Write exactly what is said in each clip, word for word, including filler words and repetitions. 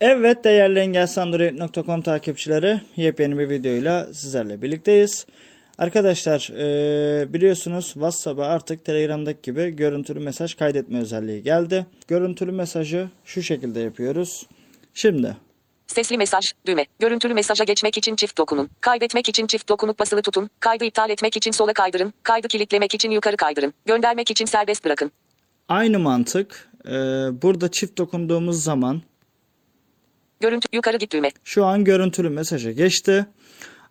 Evet değerli Engelsandory nokta com takipçileri, yepyeni bir videoyla sizlerle birlikteyiz. Arkadaşlar e, biliyorsunuz WhatsApp'a artık Telegram'daki gibi görüntülü mesaj kaydetme özelliği geldi. Görüntülü mesajı şu şekilde yapıyoruz. Şimdi sesli mesaj düğme. Görüntülü mesaja geçmek için çift dokunun. Kaydetmek için çift dokunup basılı tutun. Kaydı iptal etmek için sola kaydırın. Kaydı kilitlemek için yukarı kaydırın. Göndermek için serbest bırakın. Aynı mantık. E, burada çift dokunduğumuz zaman görüntü yukarı git düğme. Şu an görüntülü mesaja geçti.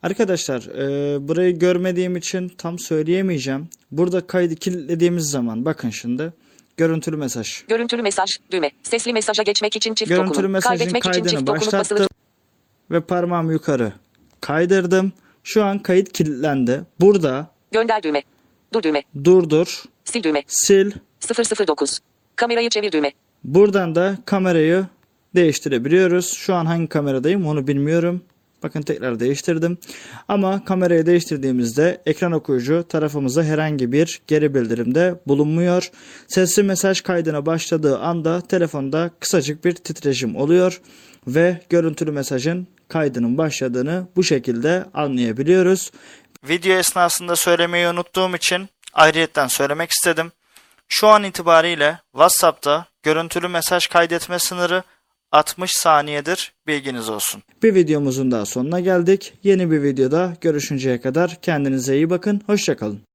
Arkadaşlar e, burayı görmediğim için tam söyleyemeyeceğim. Burada kaydı kilitlediğimiz zaman bakın şimdi görüntülü mesaj. Görüntülü mesaj düğme. Sesli mesaja geçmek için çift dokunun. Görüntülü mesajın kaydını başlattım ve parmağım yukarı kaydırdım. Şu an kayıt kilitlendi. Burada gönder düğme. Dur düğme. Durdur. Sil düğme. Sil. sıfır sıfır dokuz. Kamerayı çevir düğme. Buradan da kamerayı değiştirebiliyoruz. Şu an hangi kameradayım onu bilmiyorum. Bakın tekrar değiştirdim. Ama kamerayı değiştirdiğimizde ekran okuyucu tarafımıza herhangi bir geri bildirimde bulunmuyor. Sesli mesaj kaydına başladığı anda telefonda kısacık bir titreşim oluyor ve görüntülü mesajın kaydının başladığını bu şekilde anlayabiliyoruz. Video esnasında söylemeyi unuttuğum için ayrıyetten söylemek istedim. Şu an itibariyle WhatsApp'ta görüntülü mesaj kaydetme sınırı altmış saniyedir, bilginiz olsun. Bir videomuzun daha sonuna geldik. Yeni bir videoda görüşünceye kadar kendinize iyi bakın. Hoşça kalın.